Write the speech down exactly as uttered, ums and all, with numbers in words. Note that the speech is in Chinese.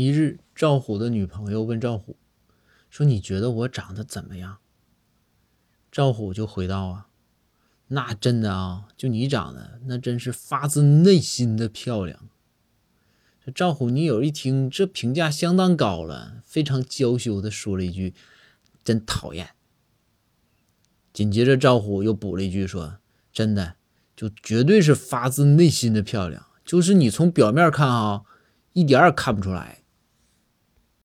一日，赵虎的女朋友问赵虎说，你觉得我长得怎么样？赵虎就回道啊，那真的啊，就你长得那真是发自内心的漂亮。这赵虎女友一听这评价相当高了，非常娇羞的说了一句，真讨厌。紧接着赵虎又补了一句说，真的就绝对是发自内心的漂亮，就是你从表面看啊一点儿看不出来。